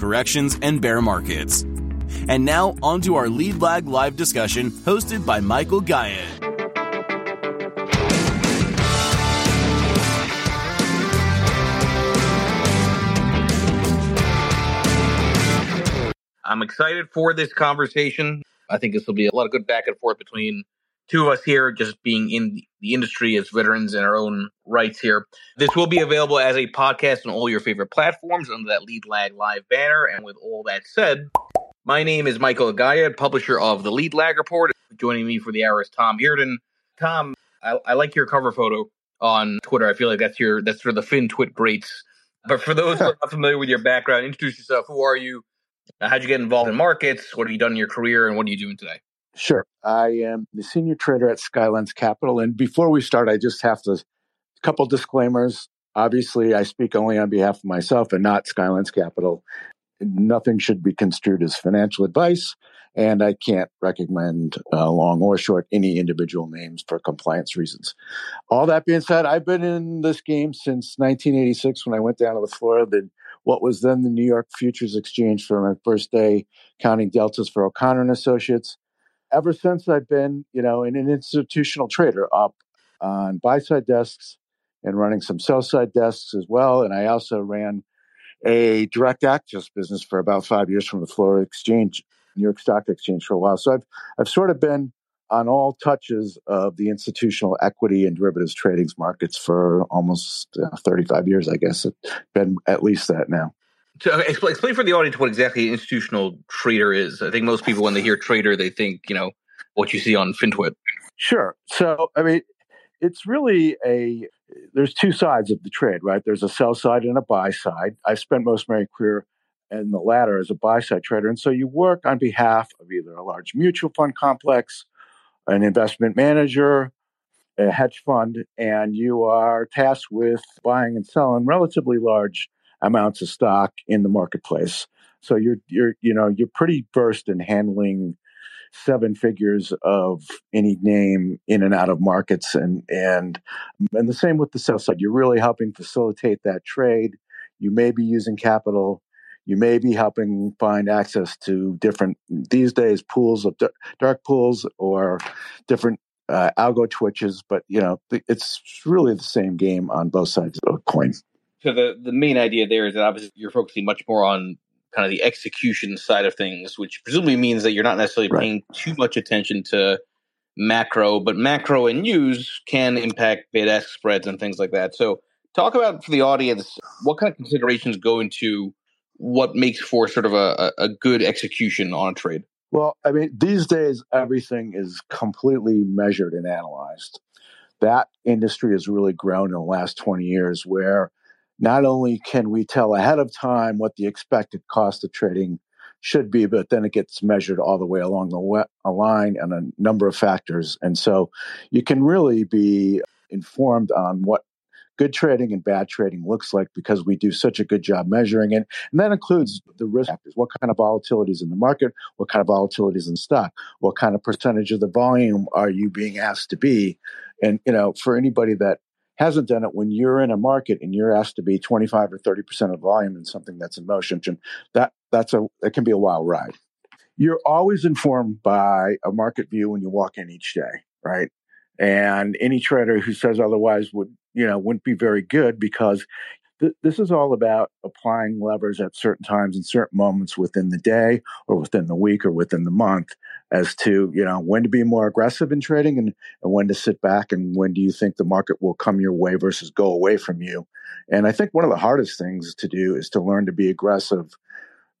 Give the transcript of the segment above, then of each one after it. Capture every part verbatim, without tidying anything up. corrections, and bear markets. And now, on to our Lead Lag Live discussion hosted by Michael Guyett. I'm excited for this conversation. I think this will be a lot of good back and forth between two of us here, just being in the industry as veterans and our own rights here. This will be available as a podcast on all your favorite platforms under that Lead Lag Live banner. And with all that said, my name is Michael Guyett, publisher of the Lead Lag Report. Joining me for the hour is Tom Hearden. Tom, I, I like your cover photo on Twitter. I feel like that's your that's for the FinTwit greats. But for those who are not familiar with your background, introduce yourself. Who are you? How'd you get involved in markets? What have you done in your career? And what are you doing today? Sure. I am the senior trader at Skylands Capital. And before we start, I just have to, a couple disclaimers. Obviously, I speak only on behalf of myself and not Skylands Capital. Nothing should be construed as financial advice. And I can't recommend, uh, long or short, any individual names for compliance reasons. All that being said, I've been in this game since nineteen eighty-six when I went down to the Florida, the what was then the New York Futures Exchange for my first day, counting deltas for O'Connor and Associates. Ever since, I've been, you know, in an institutional trader up on buy-side desks and running some sell-side desks as well. And I also ran a direct access business for about five years from the Florida Exchange, New York Stock Exchange for a while. So I've I've sort of been on all touches of the institutional equity and derivatives trading markets for almost uh, thirty-five years, I guess. It's been at least that now. So explain, explain for the audience what exactly an institutional trader is. I think most people, when they hear trader, they think, you know, what you see on FinTwit. Sure. So, I mean, it's really a, there's two sides of the trade, right? There's a sell side and a buy side. I've spent most of my career in the latter as a buy side trader. And so you work on behalf of either a large mutual fund complex, an investment manager, a hedge fund, and you are tasked with buying and selling relatively large amounts of stock in the marketplace. So you're you're you know you're pretty versed in handling seven figures of any name in and out of markets, and and and the same with the sell side. You're really helping facilitate that trade. You may be using capital. You may be helping find access to different, these days, pools of dark pools or different uh, algo twitches. But, you know, it's really the same game on both sides of the coin. So the, the main idea there is that obviously you're focusing much more on kind of the execution side of things, which presumably means that you're not necessarily right. paying too much attention to macro, but macro and news can impact bid-ask spreads and things like that. So talk about, for the audience, what kind of considerations go into what makes for sort of a, a good execution on a trade? Well, I mean, these days, everything is completely measured and analyzed. That industry has really grown in the last twenty years, where not only can we tell ahead of time what the expected cost of trading should be, but then it gets measured all the way along the we- a line and a number of factors. And so you can really be informed on what good trading and bad trading looks like, because we do such a good job measuring it. And that includes the risk factors. What kind of volatility is in the market? What kind of volatility is in stock? What kind of percentage of the volume are you being asked to be? And, you know, for anybody that hasn't done it, when you're in a market and you're asked to be twenty-five or thirty percent of volume in something that's in motion, that that's a that can be a wild ride. You're always informed by a market view when you walk in each day, right? And any trader who says otherwise would, you know, wouldn't be very good, because th- this is all about applying levers at certain times and certain moments within the day or within the week or within the month as to, you know, when to be more aggressive in trading and, and when to sit back and when do you think the market will come your way versus go away from you. And I think one of the hardest things to do is to learn to be aggressive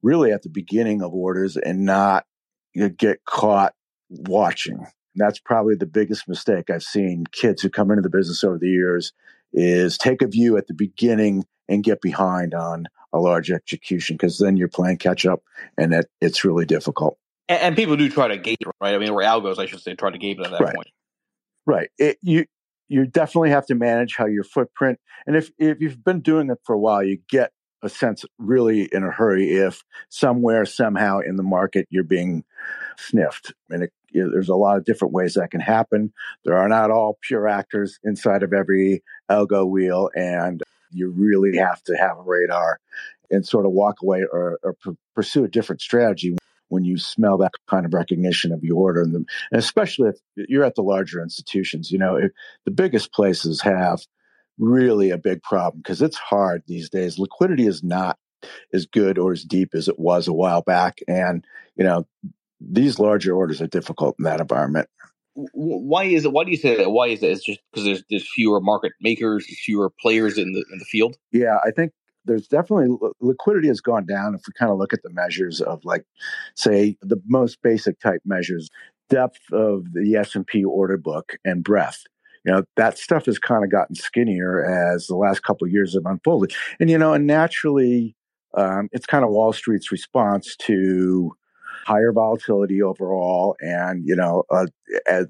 really at the beginning of orders and not, you know, get caught watching. That's probably the biggest mistake I've seen kids who come into the business over the years is take a view at the beginning and get behind on a large execution because then you're playing catch up and it, it's really difficult. And, and people do try to gate, right? I mean, or algos, I should say, try to gate it at that right. point. Right. It, you you definitely have to manage how your footprint. And if if you've been doing it for a while, you get a sense really in a hurry if somewhere, somehow in the market, you're being sniffed. And it, you know, there's a lot of different ways that can happen. There are not all pure actors inside of every algo wheel, and you really have to have a radar and sort of walk away or, or p- pursue a different strategy when you smell that kind of recognition of your order. And, the, and especially if you're at the larger institutions, you know, if the biggest places have really a big problem because it's hard these days. Liquidity is not as good or as deep as it was a while back. And, you know, these larger orders are difficult in that environment. Why is it? Why do you say that? Why is that? It's just because there's, there's fewer market makers, fewer players in the in the field? Yeah, I think there's definitely liquidity has gone down. If we kind of look at the measures of like, say, the most basic type measures, depth of the S and P order book and breadth. You know, that stuff has kind of gotten skinnier as the last couple of years have unfolded. And, you know, and naturally, um, it's kind of Wall Street's response to higher volatility overall. And, you know, uh,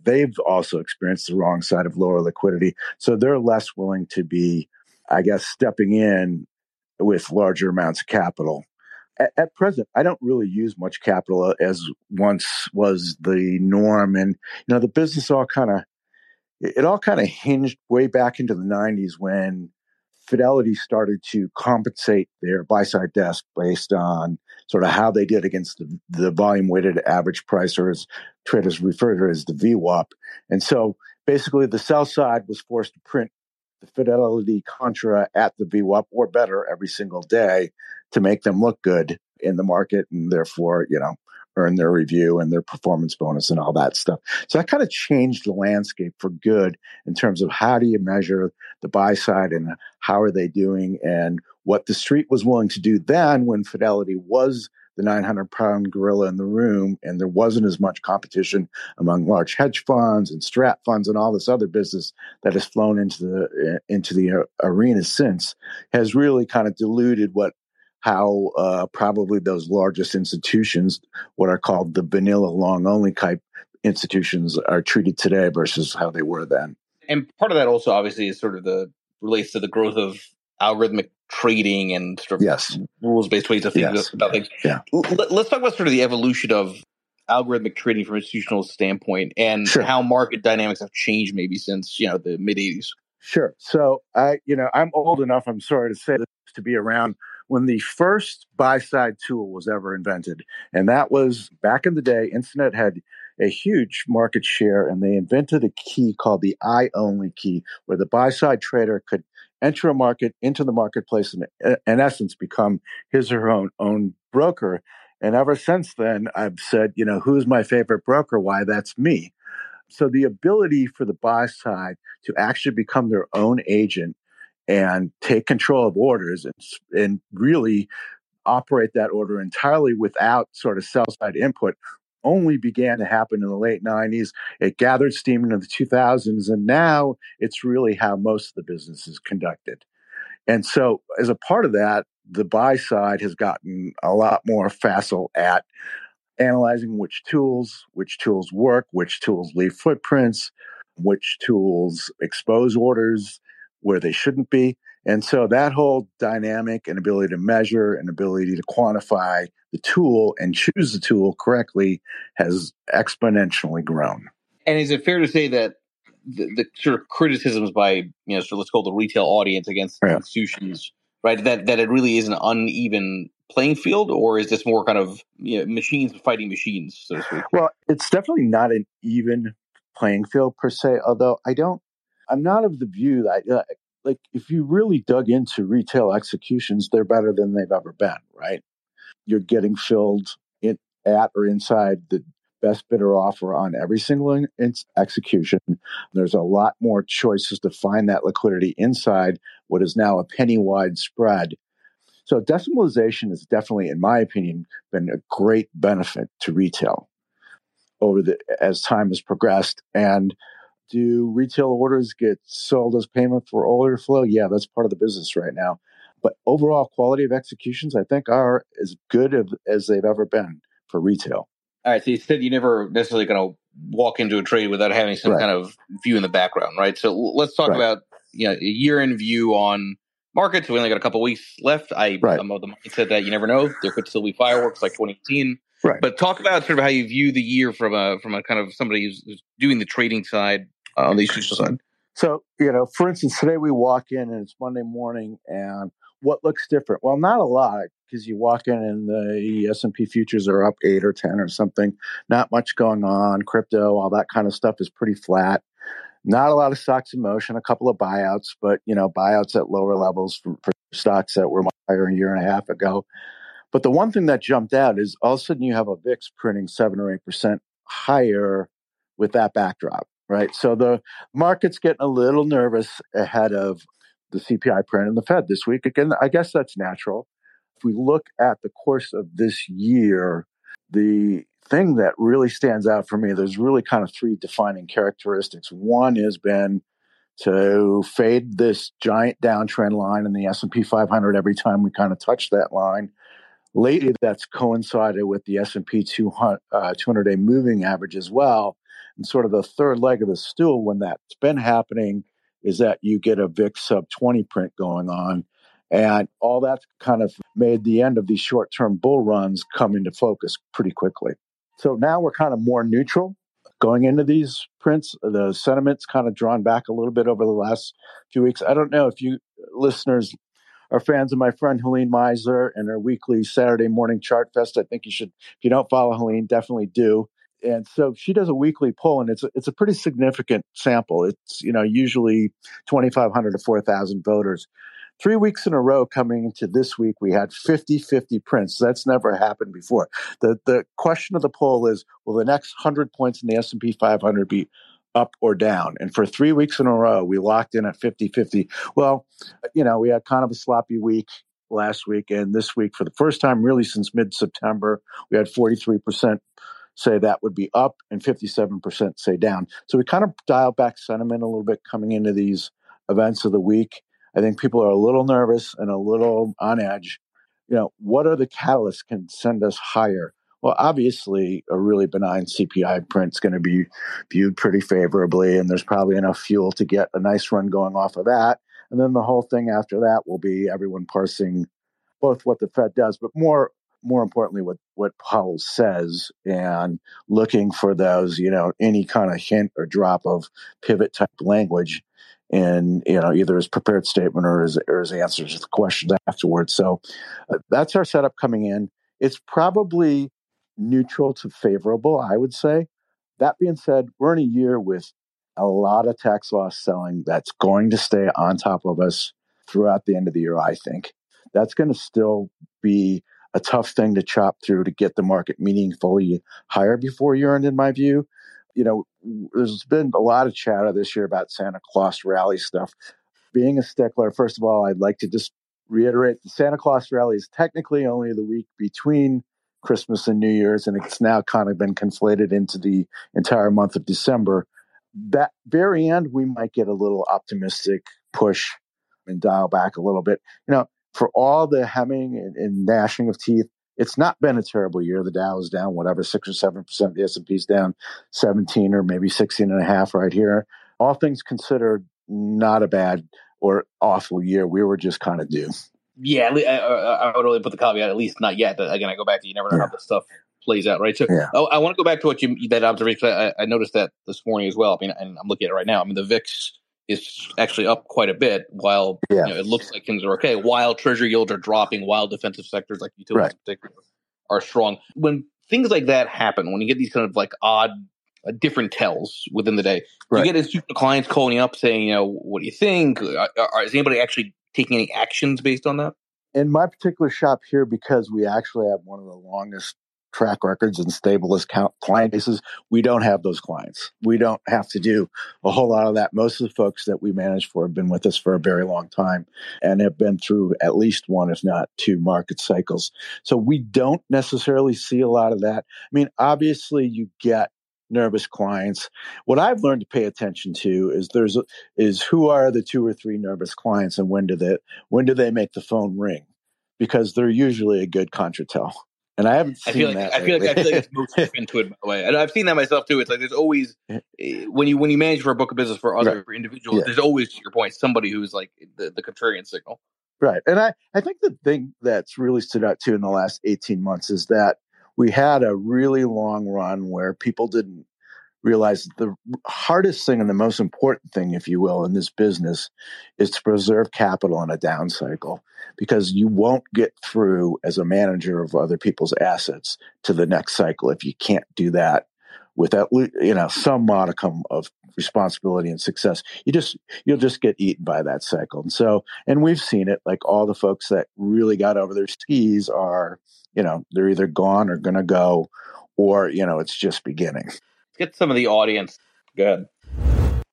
they've also experienced the wrong side of lower liquidity. So they're less willing to be, I guess, stepping in with larger amounts of capital. At, at present, I don't really use much capital as once was the norm. And, you know, the business all kind of It all kind of hinged way back into the nineties when Fidelity started to compensate their buy-side desk based on sort of how they did against the, the volume-weighted average price, or as traders refer to it as the V WAP. And so basically the sell side was forced to print the Fidelity contra at the V WAP or better every single day to make them look good in the market and therefore, you know, earn their review and their performance bonus and all that stuff. So that kind of changed the landscape for good in terms of how do you measure the buy side and how are they doing and what the street was willing to do then when Fidelity was the nine hundred pound gorilla in the room and there wasn't as much competition among large hedge funds and strat funds and all this other business that has flown into the into the arena since has really kind of diluted what how uh, probably those largest institutions, what are called the vanilla long-only type institutions, are treated today versus how they were then. And part of that also obviously is sort of the relates to the growth of algorithmic trading and sort of yes. rules-based ways of thinking yes. about things. Yeah. Let's talk about sort of the evolution of algorithmic trading from an institutional standpoint and sure. how market dynamics have changed maybe since, you know, the mid-eighties. Sure. So, I, you know, I'm old enough, I'm sorry to say this, to be around when the first buy-side tool was ever invented, and that was back in the day. Instinet had a huge market share, and they invented a key called the I-only key, where the buy-side trader could enter a market into the marketplace and, in essence, become his or her own, own broker. And ever since then, I've said, you know, who's my favorite broker? Why, that's me. So the ability for the buy-side to actually become their own agent and take control of orders and, and really operate that order entirely without sort of sell-side input only began to happen in the late nineties. It gathered steam into the two thousands, and now it's really how most of the business is conducted. And so as a part of that, the buy side has gotten a lot more facile at analyzing which tools, which tools work, which tools leave footprints, which tools expose orders where they shouldn't be. And so that whole dynamic and ability to measure and ability to quantify the tool and choose the tool correctly has exponentially grown. And is it fair to say that the, the sort of criticisms by, you know, so let's call the retail audience against yeah. institutions, right, that, that it really is an uneven playing field, or is this more kind of, you know, machines fighting machines, so to speak? Well, it's definitely not an even playing field per se, although I don't, I'm not of the view that uh, like if you really dug into retail executions, they're better than they've ever been, right? You're getting filled in at or inside the best bidder offer on every single in- execution. There's a lot more choices to find that liquidity inside what is now a penny-wide spread. So decimalization has definitely, in my opinion, been a great benefit to retail over the as time has progressed. And do retail orders get sold as payment for order flow? Yeah, that's part of the business right now. But overall quality of executions, I think, are as good of, as they've ever been for retail. All right, so you said you're never necessarily going to walk into a trade without having some right. kind of view in the background, right? So let's talk right. about you know a year-end view on markets. We only got a couple of weeks left. I, right. I'm of the mindset that you never know. There could still be fireworks like twenty eighteen. Right. But talk about sort of how you view the year from a from a kind of somebody who's, who's doing the trading side uh, on the institutional side. So, you know, for instance, today we walk in and it's Monday morning, and what looks different? Well, not a lot, because you walk in and the S and P futures are up eight or ten or something. Not much going on. Crypto, all that kind of stuff is pretty flat. Not a lot of stocks in motion, a couple of buyouts, but, you know, buyouts at lower levels for, for stocks that were much higher a year and a half ago. But the one thing that jumped out is all of a sudden you have a V I X printing seven or eight percent higher with that backdrop, right? So the market's getting a little nervous ahead of the C P I print and the Fed this week. Again, I guess that's natural. If we look at the course of this year, the thing that really stands out for me, there's really kind of three defining characteristics. One has been to fade this giant downtrend line in the S and P five hundred every time we kind of touch that line. Lately, that's coincided with the S and P two hundred uh, two hundred day moving average as well. And sort of the third leg of the stool when that's been happening is that you get a V I X sub twenty print going on. And all that's kind of made the end of these short-term bull runs come into focus pretty quickly. So now we're kind of more neutral going into these prints. The sentiment's kind of drawn back a little bit over the last few weeks. I don't know if you listeners are fans of my friend Helene Meiser and her weekly Saturday morning chart fest. I think you should, if you don't follow Helene, definitely do. And so she does a weekly poll, and it's a, it's a pretty significant sample. It's, you know, usually twenty-five hundred to four thousand voters. Three weeks in a row coming into this week, we had fifty-fifty prints. That's never happened before. The the question of the poll is, will the next one hundred points in the S and P five hundred be up or down? And for three weeks in a row, we locked in at fifty-fifty. Well, you know, we had kind of a sloppy week last week, and this week, for the first time really since mid-September, we had forty-three percent say that would be up and fifty-seven percent say down. So we kind of dialed back sentiment a little bit coming into these events of the week. I think people are a little nervous and a little on edge. You know, what are the catalysts can send us higher? Well, obviously, a really benign C P I print is going to be viewed pretty favorably, and there's probably enough fuel to get a nice run going off of that. And then the whole thing after that will be everyone parsing both what the Fed does, but more more importantly, what, what Powell says, and looking for those, you know, any kind of hint or drop of pivot type language in, you know, either his prepared statement or his, or his answers to the questions afterwards. So uh, that's our setup coming in. It's probably neutral to favorable, I would say. That being said, we're in a year with a lot of tax loss selling that's going to stay on top of us throughout the end of the year, I think. That's going to still be a tough thing to chop through to get the market meaningfully higher before year-end, in my view. You know, there's been a lot of chatter this year about Santa Claus rally stuff. Being a stickler, first of all, I'd like to just reiterate the Santa Claus rally is technically only the week between Christmas and New Year's, and it's now kind of been conflated into the entire month of December. That very end, we might get a little optimistic push and dial back a little bit. You know, for all the hemming and, and gnashing of teeth, it's not been a terrible year. The Dow is down, whatever, six or seven percent. The S and P is down seventeen or maybe sixteen and a half right here. All things considered, not a bad or awful year. We were just kind of due. Yeah, I would only put the caveat, at least not yet. Again, I go back to you never know yeah. how this stuff plays out, right? So yeah. I, I want to go back to what you that observation. I, I noticed that this morning as well. I mean, and I'm looking at it right now. I mean, the V I X is actually up quite a bit while yeah. you know, it looks like things are okay, while treasury yields are dropping, while defensive sectors like utilities right. in particular are strong. When things like that happen, when you get these kind of like odd different tells within the day. Right. You get institutional clients calling you up saying, you know, what do you think? Are, are, is anybody actually taking any actions based on that? In my particular shop here, because we actually have one of the longest track records and stablest client bases, we don't have those clients. We don't have to do a whole lot of that. Most of the folks that we manage for have been with us for a very long time and have been through at least one, if not two, market cycles. So we don't necessarily see a lot of that. I mean, obviously you get nervous clients. What I've learned to pay attention to is there's is who are the two or three nervous clients, and when do they when do they make the phone ring? Because they're usually a good contratell. And I haven't seen I feel like, that. I feel, like, I feel like it's mostly intuitive, by the way. And I've seen that myself too. It's like there's always when you when you manage for a book of business for other right. for individuals, yeah. there's always, to your point, somebody who's like the, the contrarian signal. Right. And I, I think the thing that's really stood out too in the last eighteen months is that we had a really long run where people didn't realize that the hardest thing and the most important thing, if you will, in this business is to preserve capital in a down cycle, because you won't get through as a manager of other people's assets to the next cycle if you can't do that without, you know, some modicum of responsibility and success. You just, you'll just get eaten by that cycle. And so, and we've seen it, like all the folks that really got over their skis are, you know, they're either gone or going to go, or, you know, it's just beginning. Get some of the audience. Good.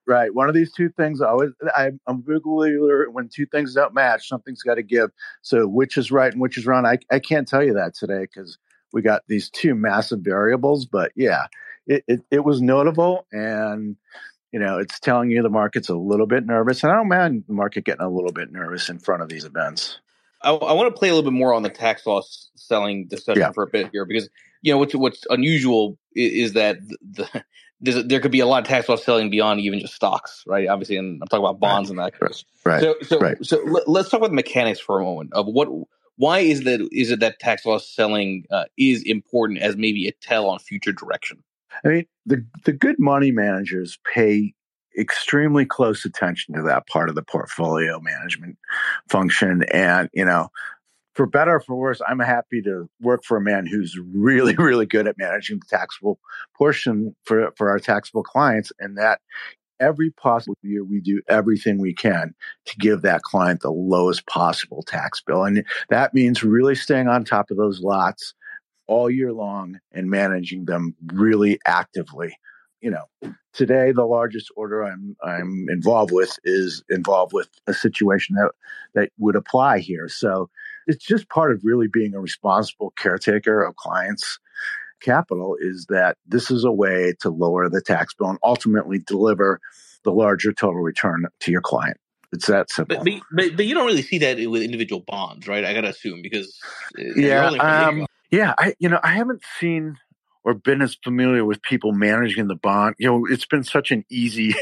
Right. One of these two things always, I'm a believer when two things don't match, something's got to give. So which is right and which is wrong? I, I can't tell you that today because we got these two massive variables. But yeah, it, it, it was notable. And, you know, it's telling you the market's a little bit nervous. And I don't mind the market getting a little bit nervous in front of these events. I, I want to play a little bit more on the tax loss selling discussion yeah. for a bit here, because, you know, what's what's unusual is, is that the, the, there could be a lot of tax loss selling beyond even just stocks, right? Obviously, and I'm talking about bonds right. and that. Right. right. So, so, right. so let's talk about the mechanics for a moment of what why is that is it that tax loss selling uh, is important as maybe a tell on future direction? I mean, the the good money managers pay extremely close attention to that part of the portfolio management function. And, you know, for better or for worse, I'm happy to work for a man who's really, really good at managing the taxable portion for, for our taxable clients. And that every possible year we do everything we can to give that client the lowest possible tax bill. And that means really staying on top of those lots all year long and managing them really actively. You know, today the largest order I'm I'm involved with is involved with a situation that that would apply here. So it's just part of really being a responsible caretaker of clients' capital, is that this is a way to lower the tax bill and ultimately deliver the larger total return to your client. It's that simple. But but, but you don't really see that with individual bonds, right? I got to assume, because yeah, um, yeah, I you know I haven't seen or been as familiar with people managing the bond. You know, it's been such an easy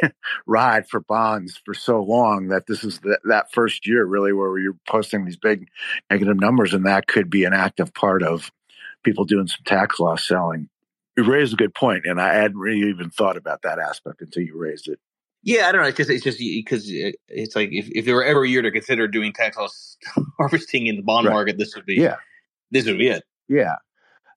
ride for bonds for so long that this is the, that first year really where we were posting these big negative numbers, and that could be an active part of people doing some tax loss selling. You raised a good point, and I hadn't really even thought about that aspect until you raised it. Yeah, I don't know. It's just it's just because it's like if, if there were ever a year to consider doing tax loss harvesting in the bond right. market, this would be yeah. this would be it. Yeah.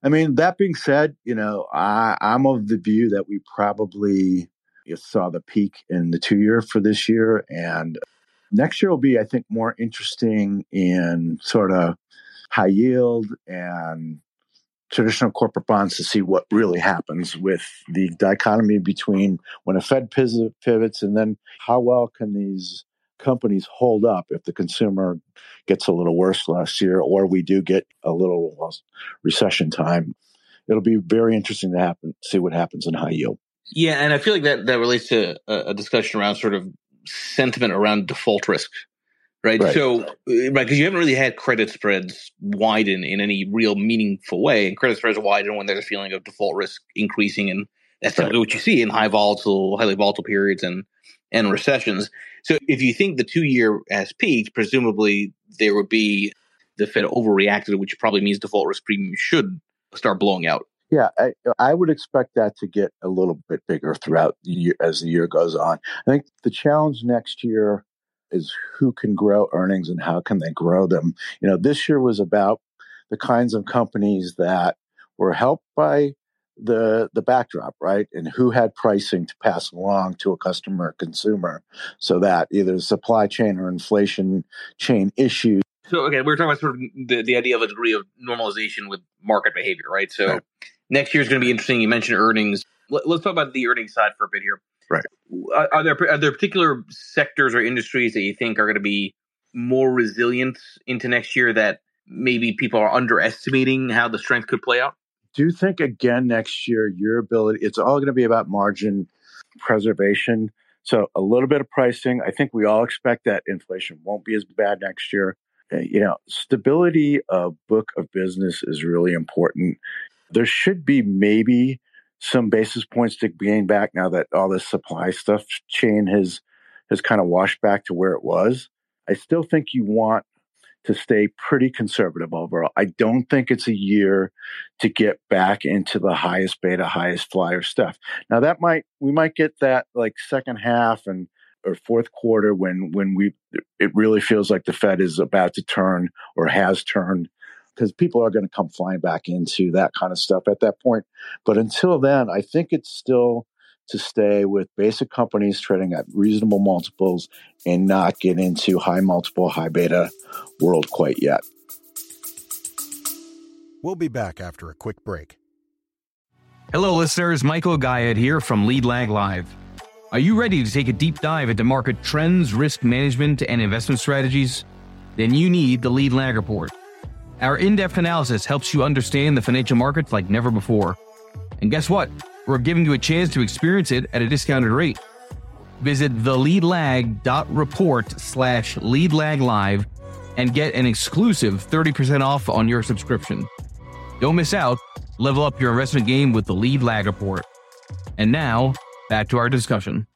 I mean, that being said, you know, I, I'm of the view that we probably saw the peak in the two-year for this year. And next year will be, I think, more interesting in sort of high yield and traditional corporate bonds to see what really happens with the dichotomy between when a Fed pivots and then how well can these companies hold up if the consumer gets a little worse last year, or we do get a little recession time. It'll be very interesting to happen, see what happens in high yield. Yeah, and I feel like that, that relates to a discussion around sort of sentiment around default risk, right? right. So, right, because you haven't really had credit spreads widen in any real meaningful way, and credit spreads widen when there's a feeling of default risk increasing, and that's right. what you see in high volatile, highly volatile periods and and recessions. So if you think the two-year has peaked, presumably there would be the Fed overreacted, which probably means default risk premium should start blowing out. Yeah, I, I would expect that to get a little bit bigger throughout the year, as the year goes on. I think the challenge next year is who can grow earnings and how can they grow them. You know, this year was about the kinds of companies that were helped by the the backdrop, right? And who had pricing to pass along to a customer or consumer, so that either supply chain or inflation chain issues. So, okay, we were talking about sort of the, the idea of a degree of normalization with market behavior, right? So right. Next year is going to be interesting. You mentioned earnings. Let, let's talk about the earnings side for a bit here. Right. Are, are there are there particular sectors or industries that you think are going to be more resilient into next year that maybe people are underestimating how the strength could play out? Do you think, again, next year, your ability, it's all going to be about margin preservation. So a little bit of pricing. I think we all expect that inflation won't be as bad next year. You know, stability of book of business is really important. There should be maybe some basis points to gain back now that all this supply stuff chain has has kind of washed back to where it was. I still think you want to stay pretty conservative overall. I don't think it's a year to get back into the highest beta, highest flyer stuff. Now that might, we might get that like second half and or fourth quarter when when we it really feels like the Fed is about to turn or has turned, because people are going to come flying back into that kind of stuff at that point. But until then, I think it's still to stay with basic companies trading at reasonable multiples and not get into high multiple, high beta world quite yet. We'll be back after a quick break. Hello, listeners. Michael Guyette here from Lead Lag Live. Are you ready to take a deep dive into market trends, risk management, and investment strategies? Then you need the Lead Lag Report. Our in-depth analysis helps you understand the financial markets like never before. And guess what? We're giving you a chance to experience it at a discounted rate. Visit theleadlag.report slash leadlaglive and get an exclusive thirty percent off on your subscription. Don't miss out. Level up your investment game with the Lead Lag Report. And now, back to our discussion.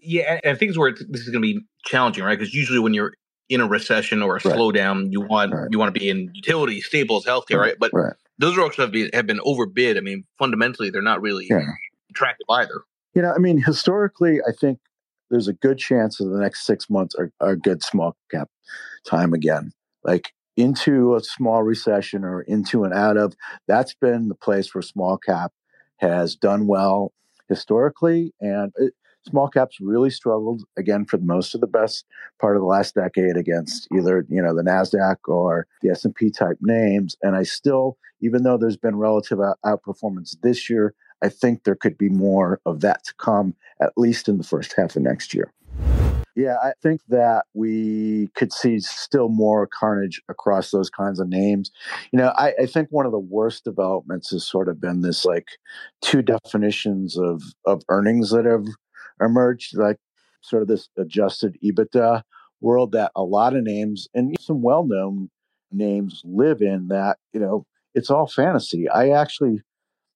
Yeah, and things where it's, this is going to be challenging, right? Because usually when you're in a recession or a right. slowdown, you want right. you want to be in utilities, staples, healthcare, right? But right. those are also have been, have been overbid. I mean, fundamentally, they're not really yeah. attractive either. You know, I mean, historically, I think there's a good chance that the next six months are, are good small cap time again. Like into a small recession or into and out of, that's been the place where small cap has done well historically. And it, small caps really struggled, again, for most of the best part of the last decade against either, you know, the Nasdaq or the S and P type names. And I still, even though there's been relative out- outperformance this year, I think there could be more of that to come, at least in the first half of next year. Yeah, I think that we could see still more carnage across those kinds of names. You know, I, I think one of the worst developments has sort of been this like two definitions of, of earnings that have emerged, like sort of this adjusted EBITDA world that a lot of names and some well-known names live in, that, you know, it's all fantasy. I actually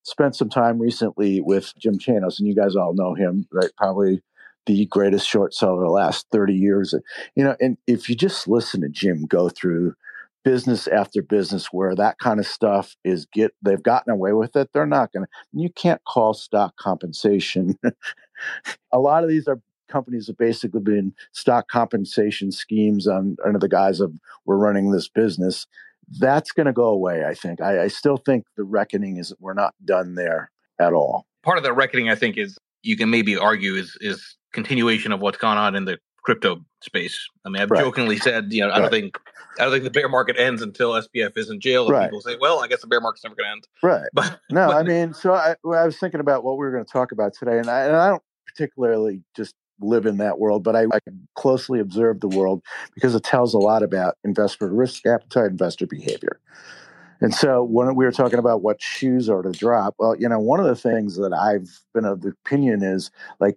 spent some time recently with Jim Chanos, and you guys all know him, right? Probably the greatest short seller of the last thirty years. You know, and if you just listen to Jim go through business after business where that kind of stuff is get they've gotten away with it, they're not going to, you can't call stock compensation. A lot of these are companies that basically been stock compensation schemes on, under the guise of we're running this business. That's going to go away, I think. I, I still think the reckoning is we're not done there at all. Part of the reckoning, I think, is you can maybe argue is is continuation of what's gone on in the crypto space. I mean, I've right. jokingly said, you know, I right. don't think I don't think the bear market ends until S B F is in jail. And right. people say, well, I guess the bear market's never going to end. Right. But no, but, I mean, so I, I was thinking about what we were going to talk about today, and I, and I don't particularly just live in that world, but I, I closely observe the world because it tells a lot about investor risk appetite, investor behavior. And so when we were talking about what shoes are to drop, well, you know, one of the things that I've been of the opinion is like,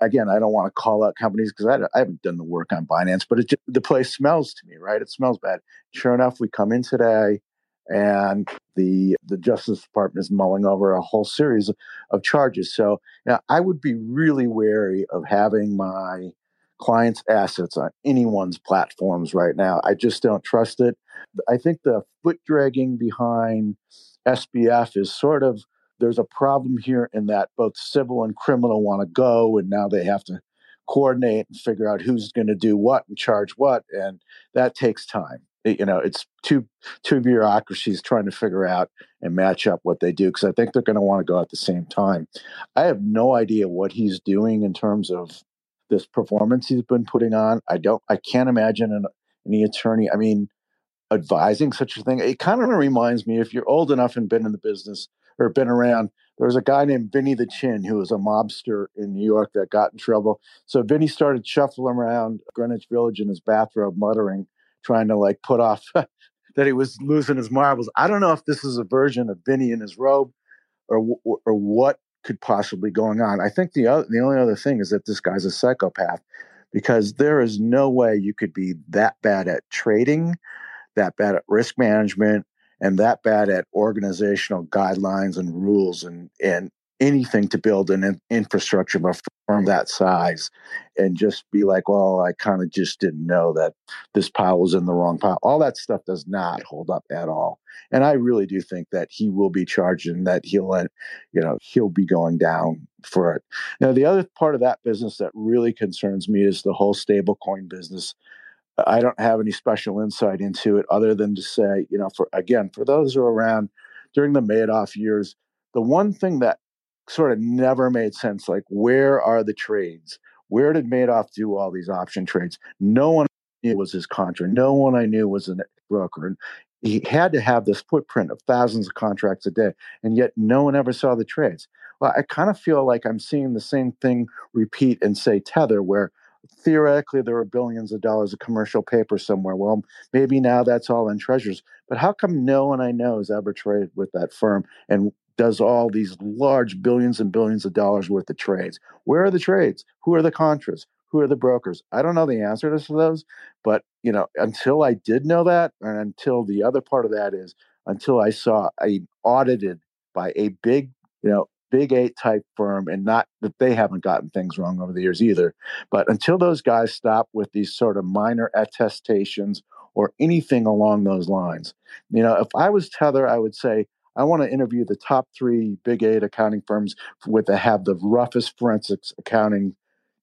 again, I don't want to call out companies because I, I haven't done the work on Binance, but it just, the place smells to me, right? It smells bad. Sure enough, we come in today and the the Justice Department is mulling over a whole series of, of charges. So you know, I would be really wary of having my clients' assets on anyone's platforms right now. I just don't trust it. I think the foot dragging behind S B F is sort of, there's a problem here in that both civil and criminal want to go, and now they have to coordinate and figure out who's going to do what and charge what, and that takes time. you know, it's two two bureaucracies trying to figure out and match up what they do, because I think they're going to want to go at the same time. I have no idea what he's doing in terms of this performance he's been putting on. I don't. I can't imagine an, any attorney. I mean, advising such a thing. It kind of reminds me, if you're old enough and been in the business or been around, there was a guy named Vinny the Chin who was a mobster in New York that got in trouble. So Vinny started shuffling around Greenwich Village in his bathrobe, muttering, trying to like put off that he was losing his marbles. I don't know if this is a version of Vinny in his robe, or or what could possibly going on. I think the other, the only other thing is that this guy's a psychopath, because there is no way you could be that bad at trading, that bad at risk management, and that bad at organizational guidelines and rules and, and anything to build an infrastructure of a firm that size, and just be like, well, I kind of just didn't know that this pile was in the wrong pile. All that stuff does not hold up at all. And I really do think that he will be charged, and that he'll, you know, he'll be going down for it. Now, the other part of that business that really concerns me is the whole stablecoin business. I don't have any special insight into it other than to say, you know, for again, for those who are around during the Madoff years, the one thing that sort of never made sense, like, where are the trades? Where did Madoff do all these option trades? No one I knew was his contra. No one I knew was a broker. And he had to have this footprint of thousands of contracts a day, and yet no one ever saw the trades. Well, I kind of feel like I'm seeing the same thing repeat in, say, Tether, where theoretically there are billions of dollars of commercial paper somewhere. Well, maybe now that's all in treasures. But how come no one I know has ever traded with that firm and does all these large billions and billions of dollars worth of trades? Where are the trades? Who are the contras? Who are the brokers? I don't know the answer to those, but, you know, until I did know that, and until the other part of that is, until I saw a audited by a big, you know, big eight type firm, and not that they haven't gotten things wrong over the years either, but until those guys stop with these sort of minor attestations or anything along those lines, you know, if I was Tether, I would say, I want to interview the top three big eight accounting firms with that have the roughest forensics accounting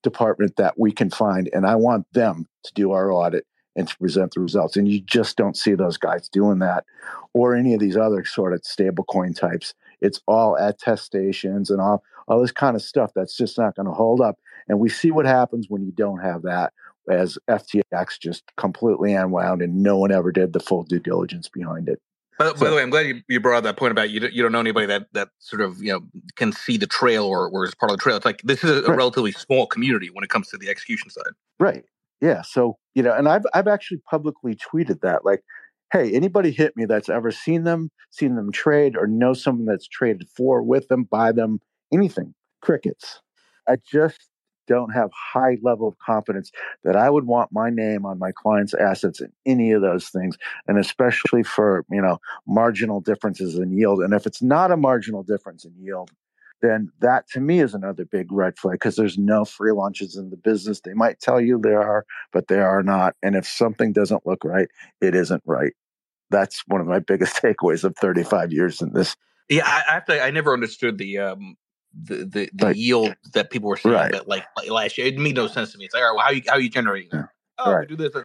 department that we can find. And I want them to do our audit and to present the results. And you just don't see those guys doing that, or any of these other sort of stablecoin types. It's all attestations and all, all this kind of stuff that's just not going to hold up. And we see what happens when you don't have that, as F T X just completely unwound and no one ever did the full due diligence behind it. By, by the way, I'm glad you, you brought up that point about you, you don't know anybody that, that sort of, you know, can see the trail or, or is part of the trail. It's like, this is a, right. a relatively small community when it comes to the execution side. Right. Yeah. So, you know, and I've I've actually publicly tweeted that, like, hey, anybody hit me that's ever seen them, seen them trade, or know someone that's traded for, with them, by them, anything. Crickets. I just don't have high level of confidence that I would want my name on my client's assets in any of those things, and especially for, you know, marginal differences in yield. And if it's not a marginal difference in yield, then that to me is another big red flag, because there's no free lunches in the business. They might tell you there are, but there are not. And if something doesn't look right, it isn't right. That's one of my biggest takeaways of thirty-five years in this. Yeah, I have to, I never understood the um the the, the like, yield that people were saying right. that like last year. It made no sense to me. It's like, all right, well, how are you how are you generating that? Yeah, oh, right. we do this.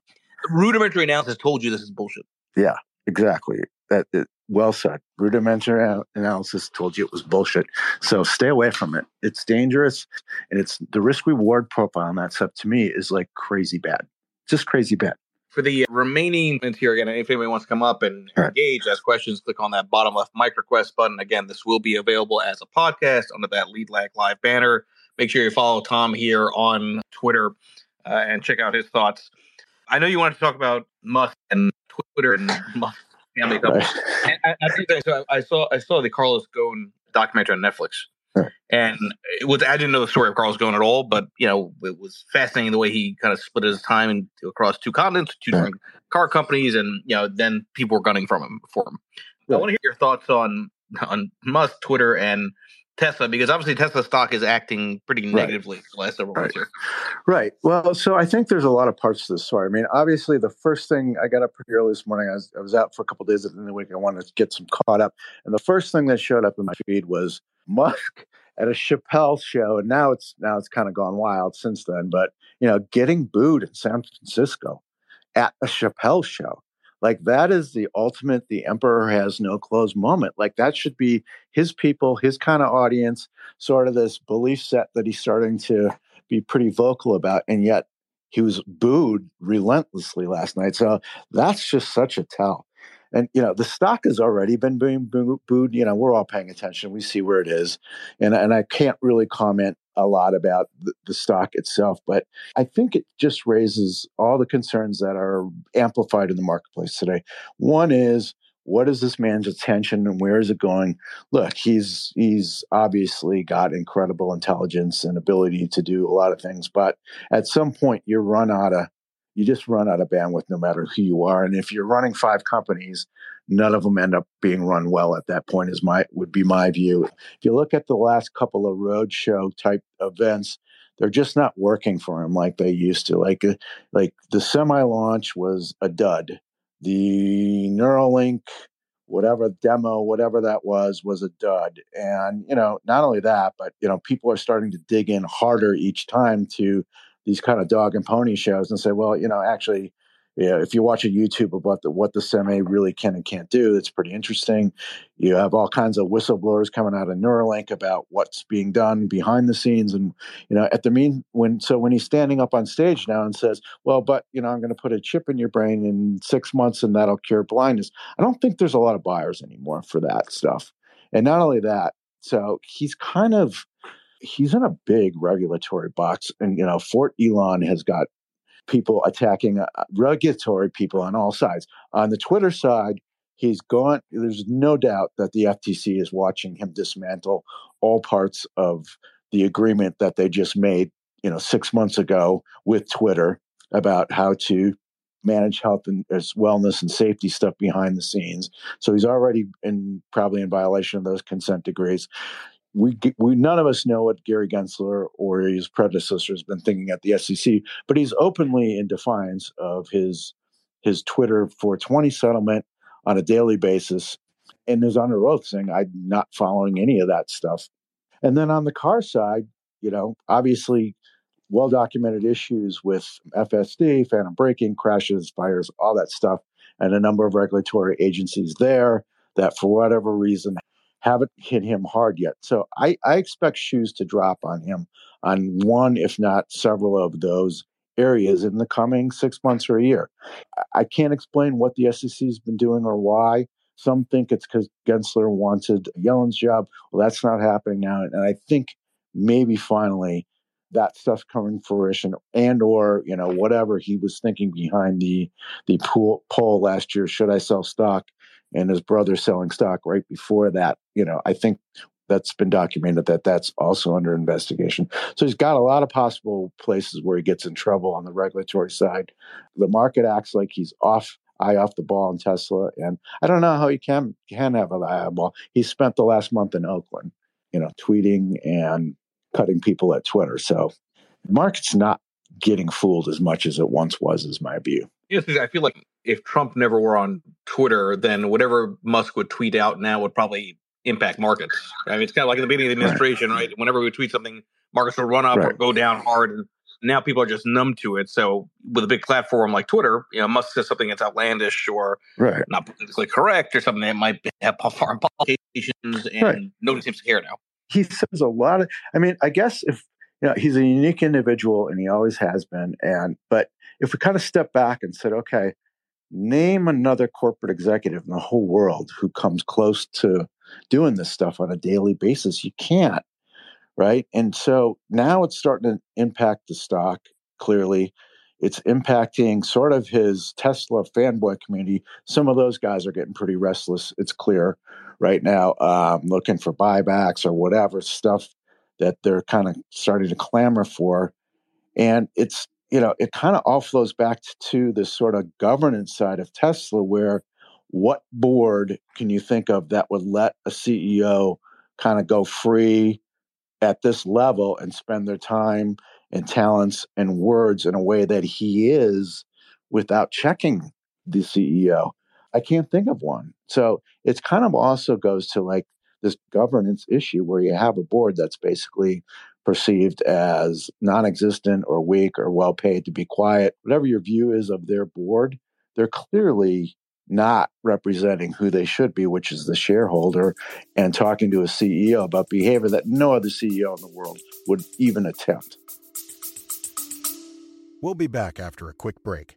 Rudimentary analysis told you this is bullshit. Yeah, exactly. That it, well said. Rudimentary analysis told you it was bullshit. So stay away from it. It's dangerous, and it's the risk reward profile on that stuff to me is like crazy bad. Just crazy bad. For the remaining minutes here, again, if anybody wants to come up and right. engage, ask questions, click on that bottom left mic request button. Again, this will be available as a podcast under that Lead Lag Live banner. Make sure you follow Tom here on Twitter uh, and check out his thoughts. I know you wanted to talk about Musk and Twitter and Musk family companies. Right. I, I, so I saw I saw the Carlos Ghosn documentary on Netflix. And it was, I didn't know the story of Carlos Ghosn at all, but, you know, it was fascinating the way he kind of split his time in, across two continents, two different car companies, and, you know, then people were gunning from him, for him. Yeah. I want to hear your thoughts on, on Musk, Twitter, and Tesla, because obviously Tesla stock is acting pretty negatively right. the last several right. months here. Right. Well, so I think there's a lot of parts to this story. I mean, obviously, the first thing, I got up pretty early this morning. I was, I was out for a couple of days in the week. I wanted to get some caught up. And the first thing that showed up in my feed was Musk at a Chappelle show. And now it's now it's kind of gone wild since then. But, you know, getting booed in San Francisco at a Chappelle show. Like that is the ultimate, the emperor has no clothes moment. Like that should be his people, his kind of audience, sort of this belief set that he's starting to be pretty vocal about. And yet he was booed relentlessly last night. So that's just such a tell. And, you know, the stock has already been being booed. You know, we're all paying attention. We see where it is. And, and I can't really comment a lot about the, the stock itself, but I think it just raises all the concerns that are amplified in the marketplace today. One is, what is this man's attention and where is it going? Look, he's he's obviously got incredible intelligence and ability to do a lot of things, but at some point you run out of you just run out of bandwidth no matter who you are. And if you're running five companies, none of them end up being run well at that point is my would be my view. If you look at the last couple of roadshow type events, they're just not working for him like they used to. Like, like the semi-launch was a dud. The Neuralink, whatever demo, whatever that was, was a dud. And, you know, not only that, but, you know, people are starting to dig in harder each time to these kind of dog and pony shows and say, well, you know, actually, you know, if you watch a YouTube about the, what the semi really can and can't do, it's pretty interesting. You have all kinds of whistleblowers coming out of Neuralink about what's being done behind the scenes. And, you know, at the mean when, so when he's standing up on stage now and says, well, but, you know, I'm going to put a chip in your brain in six months and that'll cure blindness. I don't think there's a lot of buyers anymore for that stuff. And not only that, so he's kind of, he's in a big regulatory box, and, you know, Fort Elon has got people attacking uh, regulatory people on all sides. On the Twitter side, he's gone. There's no doubt that the F T C is watching him dismantle all parts of the agreement that they just made, you know, six months ago with Twitter about how to manage health and wellness and safety stuff behind the scenes. So he's already in probably in violation of those consent degrees. We, we none of us know what Gary Gensler or his predecessor has been thinking at the S E C, but he's openly in defiance of his his Twitter four twenty settlement on a daily basis, and is under oath saying, "I'm not following any of that stuff." And then on the car side, you know, obviously, well documented issues with F S D, phantom braking, crashes, fires, all that stuff, and a number of regulatory agencies there that, for whatever reason, haven't hit him hard yet. So I, I expect shoes to drop on him on one, if not several of those areas in the coming six months or a year. I can't explain what the S E C has been doing or why. Some think it's because Gensler wanted Yellen's job. Well, that's not happening now. And I think maybe finally that stuff's coming to fruition, and or, you know, whatever he was thinking behind the, the pool, poll last year, should I sell stock? And his brother selling stock right before that, you know, I think that's been documented that that's also under investigation. So he's got a lot of possible places where he gets in trouble on the regulatory side. The market acts like he's off, eye off the ball in Tesla. And I don't know how he can, can have an eye on the ball. He spent the last month in Oakland, you know, tweeting and cutting people at Twitter. So the market's not getting fooled as much as it once was, is my view. Yes, I feel like if Trump never were on Twitter, then whatever Musk would tweet out now would probably impact markets. I mean, it's kind of like at the beginning of the administration, right? right? Whenever we tweet something, markets will run up right. or go down hard. And now people are just numb to it. So with a big platform like Twitter, you know, Musk says something that's outlandish or right. not politically correct or something that might have foreign politicians, and right. nobody seems to care now. He says a lot of, I mean, I guess if, you know, he's a unique individual and he always has been. And, but if we kind of step back and said, okay, name another corporate executive in the whole world who comes close to doing this stuff on a daily basis. You can't, right? And so now it's starting to impact the stock, clearly. It's impacting sort of his Tesla fanboy community. Some of those guys are getting pretty restless, it's clear, right now, um, looking for buybacks or whatever stuff that they're kind of starting to clamor for. And it's, you know, it kind of all flows back to this sort of governance side of Tesla, where what board can you think of that would let a C E O kind of go free at this level and spend their time and talents and words in a way that he is without checking the C E O? I can't think of one. So it's kind of also goes to like this governance issue where you have a board that's basically perceived as non-existent or weak or well-paid to be quiet. Whatever your view is of their board, they're clearly not representing who they should be, which is the shareholder, and talking to a C E O about behavior that no other C E O in the world would even attempt. We'll be back after a quick break.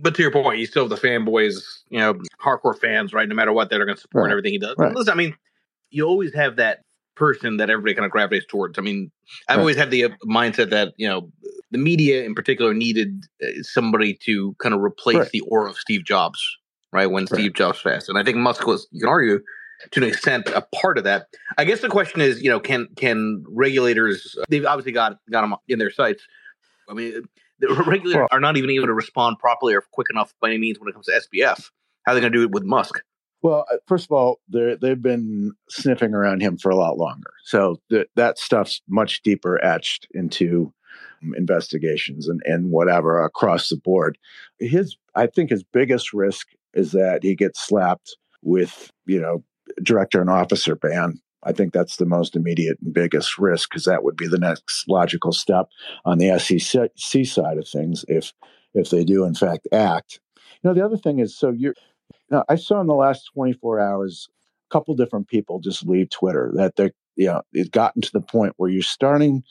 But to your point, you still have the fanboys, you know, hardcore fans, right? No matter what, they're going to support right. everything he does. Right. Listen, I mean, you always have that person that everybody kind of gravitates towards. I mean, I've right. always had the mindset that, you know, the media in particular needed somebody to kind of replace right. the aura of Steve Jobs, right? When Steve right. Jobs passed. And I think Musk was, you can argue, to an extent, a part of that. I guess the question is, you know, can can regulators, they've obviously got, got them in their sights. I mean... The regulators well, are not even able to respond properly or quick enough by any means when it comes to S B F. How are they going to do it with Musk? Well, first of all, they've been sniffing around him for a lot longer. So th- that stuff's much deeper etched into um, investigations and, and whatever across the board. His, I think his biggest risk is that he gets slapped with, you know, director and officer ban. I think that's the most immediate and biggest risk, because that would be the next logical step on the S E C side of things if if they do, in fact, act. You know, the other thing is, so you're, you know, I saw in the last twenty-four hours a couple different people just leave Twitter, that they're, you know, it's gotten to the point where you're starting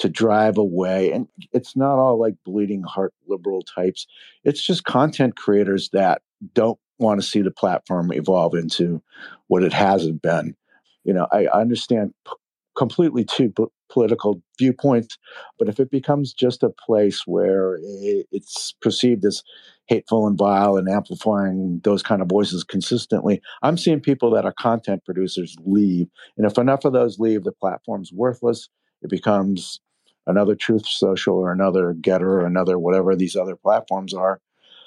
to drive away. And it's not all like bleeding heart liberal types. It's just content creators that don't want to see the platform evolve into what it hasn't been. You know, I understand p- completely two p- political viewpoints, but if it becomes just a place where it, it's perceived as hateful and vile and amplifying those kind of voices consistently, I'm seeing people that are content producers leave. And if enough of those leave, the platform's worthless. It becomes another Truth Social or another Getter or another whatever these other platforms are.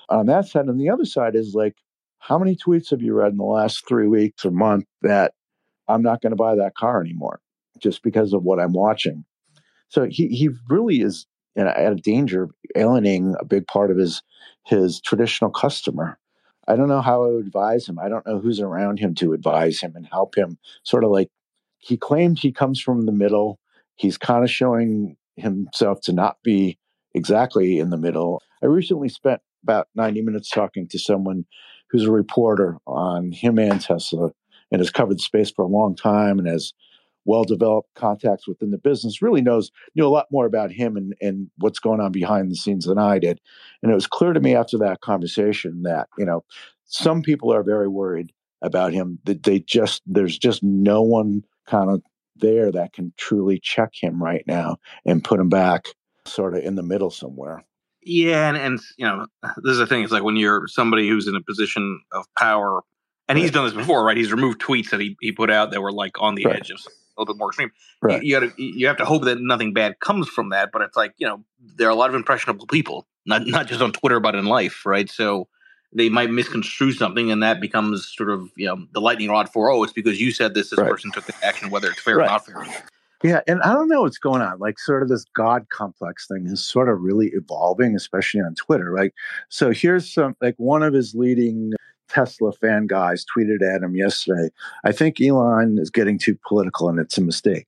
On that side, and the other side is like, how many tweets have you read in the last three weeks or month that I'm not going to buy that car anymore just because of what I'm watching? So he, he really is in a, at a danger of alienating a big part of his his traditional customer. I don't know how I would advise him. I don't know who's around him to advise him and help him. Sort of like he claimed he comes from the middle. He's kind of showing himself to not be exactly in the middle. I recently spent about ninety minutes talking to someone who's a reporter on him and Tesla, and has covered the space for a long time and has well-developed contacts within the business, really knows knew a lot more about him and, and what's going on behind the scenes than I did. And it was clear to me after that conversation that, you know, some people are very worried about him, that they just, there's just no one kind of there that can truly check him right now and put him back sort of in the middle somewhere. Yeah, and, and you know, this is the thing. It's like when you're somebody who's in a position of power, and he's done this before, right? He's removed tweets that he, he put out that were like on the right. edge of a little bit more extreme. Right. You, you, gotta, you have to hope that nothing bad comes from that, but it's like, you know, there are a lot of impressionable people, not not just on Twitter, but in life, right? So they might misconstrue something, and that becomes sort of, you know, the lightning rod for, oh, it's because you said this, this right. person took the action, whether it's fair right. or not fair. Yeah, and I don't know what's going on. Like, sort of this God complex thing is sort of really evolving, especially on Twitter, right? So here's some, like, one of his leading Tesla fan guys tweeted at him yesterday, "I think Elon is getting too political and it's a mistake."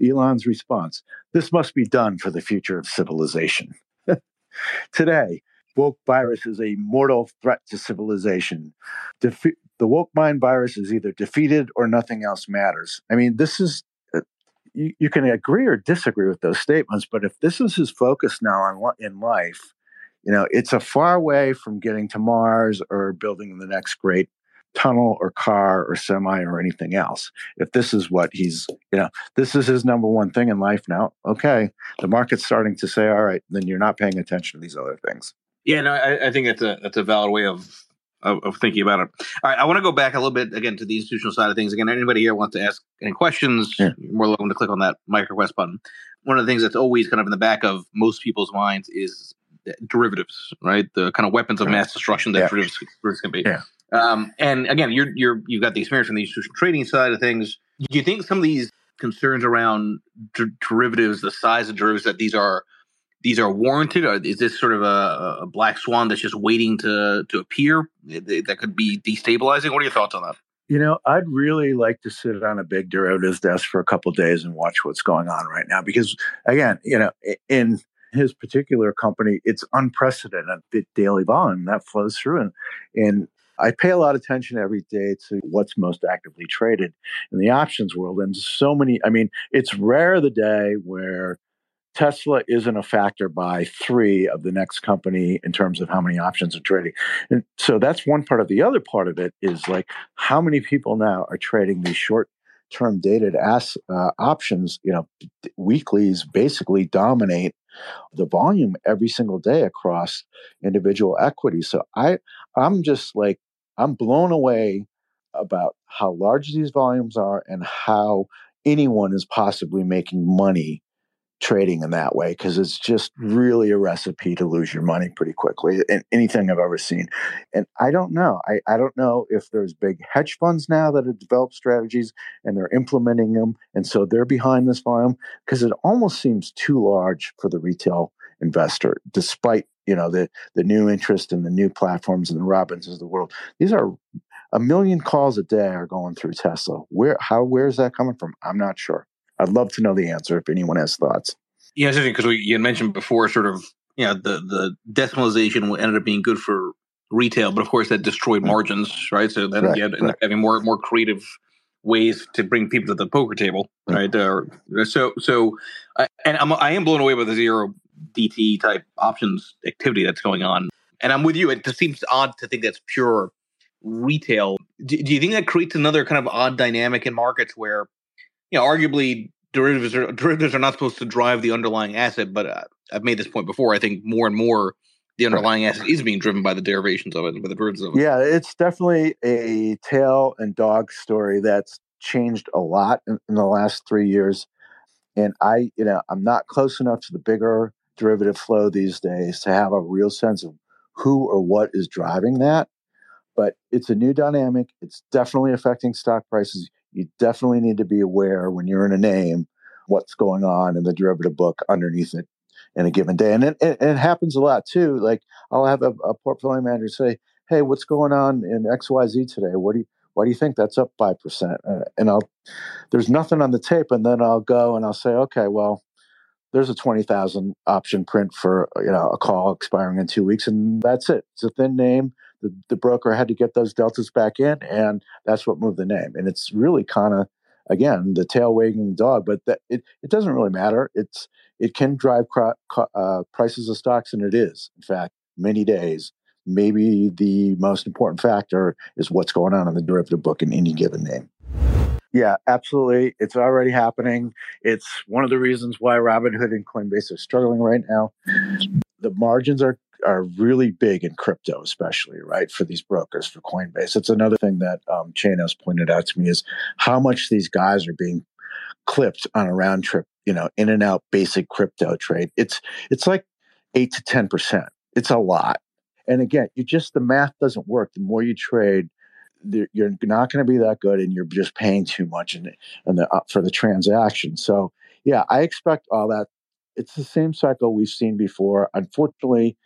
Elon's response, "This must be done for the future of civilization." Today, woke virus is a mortal threat to civilization. Defe- the woke mind virus is either defeated or nothing else matters. I mean, this is, uh, you, you can agree or disagree with those statements, but if this is his focus now on in life, you know, it's a far way from getting to Mars or building the next great tunnel or car or semi or anything else. If this is what he's, you know, this is his number one thing in life now, okay, the market's starting to say, all right, then you're not paying attention to these other things. Yeah, no, I, I think that's a that's a valid way of, of, of thinking about it. All right, I want to go back a little bit, again, to the institutional side of things. Again, anybody here wants to ask any questions, yeah. you're more welcome to click on that mic request button. One of the things that's always kind of in the back of most people's minds is derivatives, right? The kind of weapons of mass destruction that yeah. derivatives can be. Yeah. Um, and again, you're you're you've got the experience on the institutional trading side of things. Do you think some of these concerns around der- derivatives, the size of derivatives, that these are these are warranted? Or is this sort of a, a black swan that's just waiting to to appear that could be destabilizing? What are your thoughts on that? You know, I'd really like to sit on a big derivatives desk for a couple of days and watch what's going on right now, because again, you know, in his particular company, it's unprecedented, the daily volume that flows through. And, and I pay a lot of attention every day to what's most actively traded in the options world. And so many, I mean, it's rare the day where Tesla isn't a factor by three of the next company in terms of how many options are trading. And so that's one part of the other part of it is like how many people now are trading these short term dated as, uh, options, you know, weeklies basically dominate the volume every single day across individual equity. So I, I'm just like, I'm blown away about how large these volumes are and how anyone is possibly making money trading in that way, because it's just really a recipe to lose your money pretty quickly in anything I've ever seen. And I don't know. I, I don't know if there's big hedge funds now that have developed strategies and they're implementing them. And so they're behind this volume because it almost seems too large for the retail investor, despite, you know, the, the new interest and the new platforms and the Robinsons of the world. These are a million calls a day are going through Tesla. Where, how, where's that coming from? I'm not sure. I'd love to know the answer if anyone has thoughts. Yeah, it's interesting because you mentioned before sort of, you know, the, the decimalization ended up being good for retail, but of course that destroyed margins, right? So that right, you end up right. having more more creative ways to bring people to the poker table, right? Mm-hmm. Uh, so, so uh, and I'm, I am blown away by the zero D T E type options activity that's going on. And I'm with you. It just seems odd to think that's pure retail. Do, do you think that creates another kind of odd dynamic in markets where, you know, arguably derivatives are, derivatives are not supposed to drive the underlying asset, but uh, I've made this point before. I think more and more the underlying right. asset is being driven by the derivations of it, by the derivatives of it. Yeah, it's definitely a tail and dog story that's changed a lot in, in the last three years. And I, you know, I'm not close enough to the bigger derivative flow these days to have a real sense of who or what is driving that. But it's a new dynamic. It's definitely affecting stock prices. You definitely need to be aware when you're in a name what's going on in the derivative book underneath it in a given day. And it, it, it happens a lot too. Like I'll have a, a portfolio manager say, hey, what's going on in X Y Z today? What do you, why do you think that's up five percent? Uh, and I'll, there's nothing on the tape. And then I'll go and I'll say, okay, well, there's a twenty thousand option print for, you know, a call expiring in two weeks. And that's it. It's a thin name. The, the broker had to get those deltas back in, and that's what moved the name. And it's really kind of, again, the tail wagging the dog, but that, it, it doesn't really matter. It's It can drive cro- co- uh, prices of stocks, and it is, in fact, many days. Maybe the most important factor is what's going on in the derivative book in any given name. Yeah, absolutely. It's already happening. It's one of the reasons why Robinhood and Coinbase are struggling right now. The margins are are really big in crypto, especially, right, for these brokers, for Coinbase. It's another thing that um, Chanos pointed out to me is how much these guys are being clipped on a round trip, you know, in and out basic crypto trade. It's it's like eight to ten percent. It's a lot. And again, you just, the math doesn't work. The more you trade, the, you're not going to be that good, and you're just paying too much in, in the, uh, for the transaction. So yeah, I expect all that. It's the same cycle we've seen before. Unfortunately,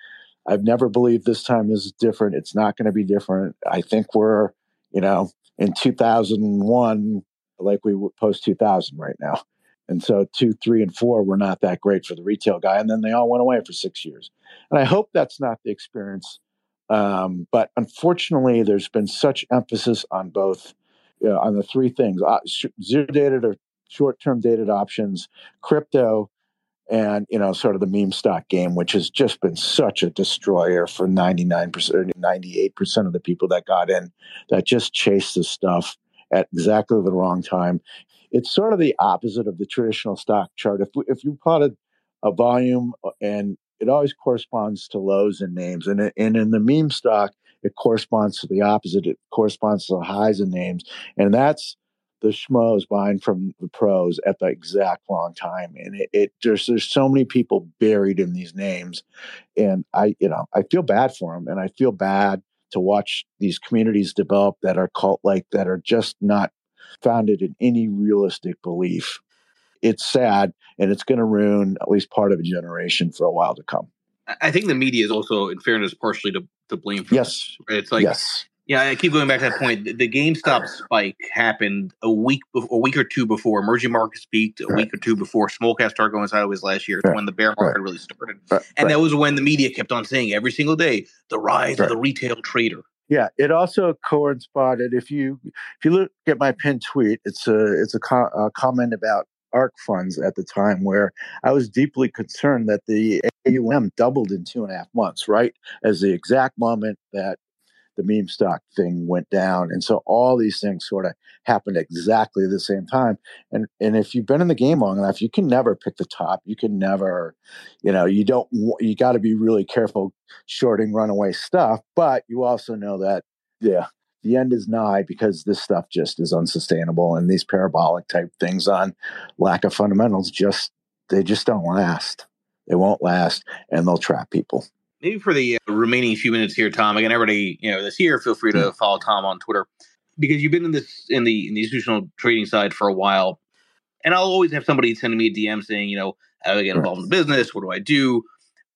I've never believed this time is different. It's not going to be different. I think we're, you know, in two thousand one, like we were post two thousand right now. And so two, three, and four were not that great for the retail guy. And then they all went away for six years. And I hope that's not the experience. Um, but unfortunately, there's been such emphasis on both, you know, on the three things, uh, sh- zero dated or short-term dated options, crypto, and, you know, sort of the meme stock game, which has just been such a destroyer for ninety-nine percent, ninety-eight percent of the people that got in, that just chased this stuff at exactly the wrong time. It's sort of the opposite of the traditional stock chart. If if you plotted a volume, and it always corresponds to lows in names, and, and in the meme stock, it corresponds to the opposite. It corresponds to the highs in names, and that's the schmoes buying from the pros at the exact wrong time. And it, it just, there's so many people buried in these names. And I, you know, I feel bad for them. And I feel bad to watch these communities develop that are cult-like, that are just not founded in any realistic belief. It's sad, and it's going to ruin at least part of a generation for a while to come. I think the media is also, in fairness, partially to, to blame for yes. this. Right? It's like, yes. Yeah, I keep going back to that point. The GameStop spike happened a week, a week or two before emerging markets peaked, a right. week or two before small caps started going sideways last year. It's right. when the bear market right. really started. Right. And right. that was when the media kept on saying every single day, the rise right. of the retail trader. Yeah, it also corresponded. If you if you look at my pinned tweet, it's a, it's a, co- a comment about ARC funds at the time, where I was deeply concerned that the A U M doubled in two and a half months, right? As the exact moment that the meme stock thing went down. And so all these things sort of happened exactly the same time. And and if you've been in the game long enough, you can never pick the top. You can never, you know, you don't, you got to be really careful shorting runaway stuff. But you also know that yeah, the end is nigh, because this stuff just is unsustainable. And these parabolic type things on lack of fundamentals, just, they just don't last. They won't last, and they'll trap people. Maybe for the remaining few minutes here, Tom, again, everybody, you know, this year, feel free to follow Tom on Twitter, because you've been in this in the, in the institutional trading side for a while. And I'll always have somebody sending me a D M saying, you know, how do I get involved in the business? What do I do?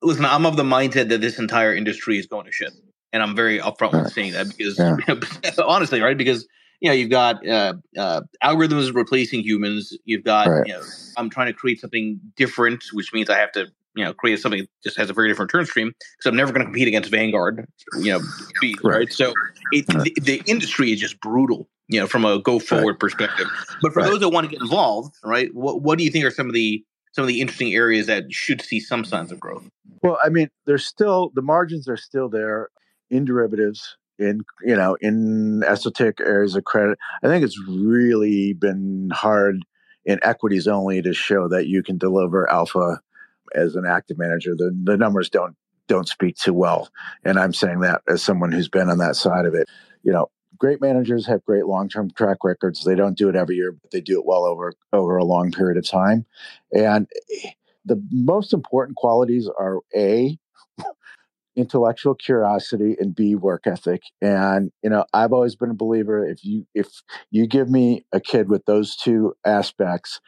Listen, I'm of the mindset that this entire industry is going to shit. And I'm very upfront with saying that, because yeah. honestly, right? Because, you know, you've got uh, uh, algorithms replacing humans. You've got, right. you know, I'm trying to create something different, which means I have to, you know, create something that just has a very different return stream, because I'm never going to compete against Vanguard, you know, speed, right. right? So it, right. The, the industry is just brutal, you know, from a go forward right. perspective. But for right. those that want to get involved, right, what, what do you think are some of the some of the interesting areas that should see some signs of growth? Well, I mean, there's still, the margins are still there in derivatives, in, you know, in esoteric areas of credit. I think it's really been hard in equities only to show that you can deliver alpha as an active manager. The, the numbers don't don't speak too well, and I'm saying that as someone who's been on that side of it. You know, great managers have great long-term track records. They don't do it every year, but they do it well over over a long period of time. And the most important qualities are A, intellectual curiosity, and B, work ethic. And you know, I've always been a believer, if you if you give me a kid with those two aspects,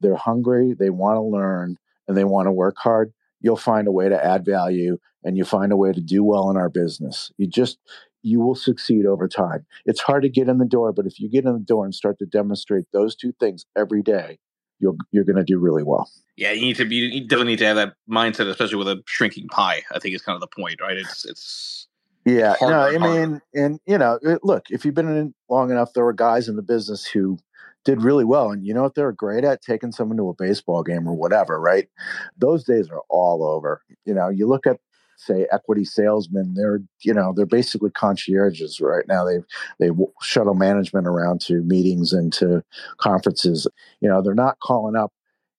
they're hungry, they want to learn, and they want to work hard, you'll find a way to add value, and you find a way to do well in our business. You just, you will succeed over time. It's hard to get in the door, but if you get in the door and start to demonstrate those two things every day, you're, you're going to do really well. Yeah, you need to be, you definitely need to have that mindset, especially with a shrinking pie, I think is kind of the point, right? It's, it's. Yeah, no, I mean, and you know, look, if you've been in long enough, there were guys in the business who did really well. And you know what they're great at? Taking someone to a baseball game or whatever, right? Those days are all over. You know, you look at, say, equity salesmen, they're, you know, they're basically concierges right now. They they shuttle management around to meetings and to conferences. You know, they're not calling up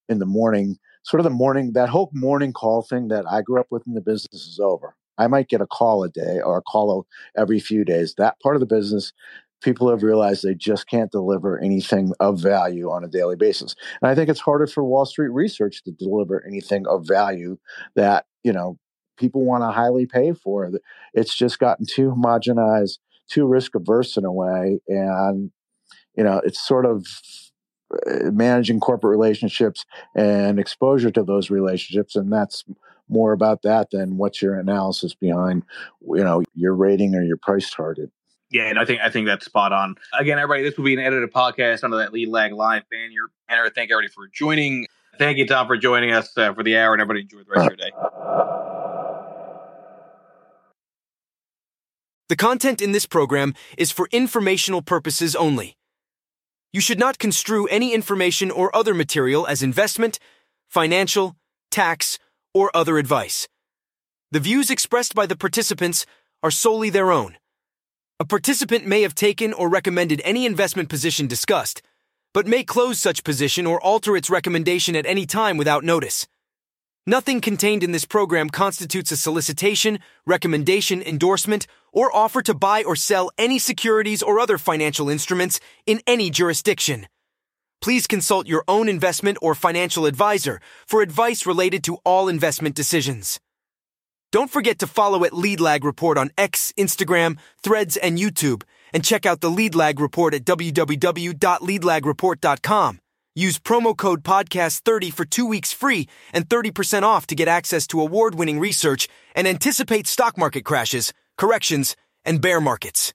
in the morning, sort of the morning, that whole morning call thing that I grew up with in the business is over. I might get a call a day or a call every few days. That part of the business, people have realized they just can't deliver anything of value on a daily basis. And I think it's harder for Wall Street research to deliver anything of value that, you know, people want to highly pay for. It's just gotten too homogenized, too risk averse in a way. And, you know, it's sort of managing corporate relationships and exposure to those relationships. And that's more about that than what's your analysis behind, you know, your rating or your price target. Yeah, and I think I think that's spot on. Again, everybody, this will be an edited podcast under that Lead Lag Live banner. And I thank everybody for joining. Thank you, Tom, for joining us uh, for the hour, and everybody enjoy the rest of your day. The content in this program is for informational purposes only. You should not construe any information or other material as investment, financial, tax, or other advice. The views expressed by the participants are solely their own. A participant may have taken or recommended any investment position discussed, but may close such position or alter its recommendation at any time without notice. Nothing contained in this program constitutes a solicitation, recommendation, endorsement, or offer to buy or sell any securities or other financial instruments in any jurisdiction. Please consult your own investment or financial advisor for advice related to all investment decisions. Don't forget to follow at Lead Lag Report on X, Instagram, Threads, and YouTube, and check out the Lead Lag Report at w w w dot lead lag report dot com. Use promo code podcast thirty for two weeks free and thirty percent off to get access to award-winning research and anticipate stock market crashes, corrections, and bear markets.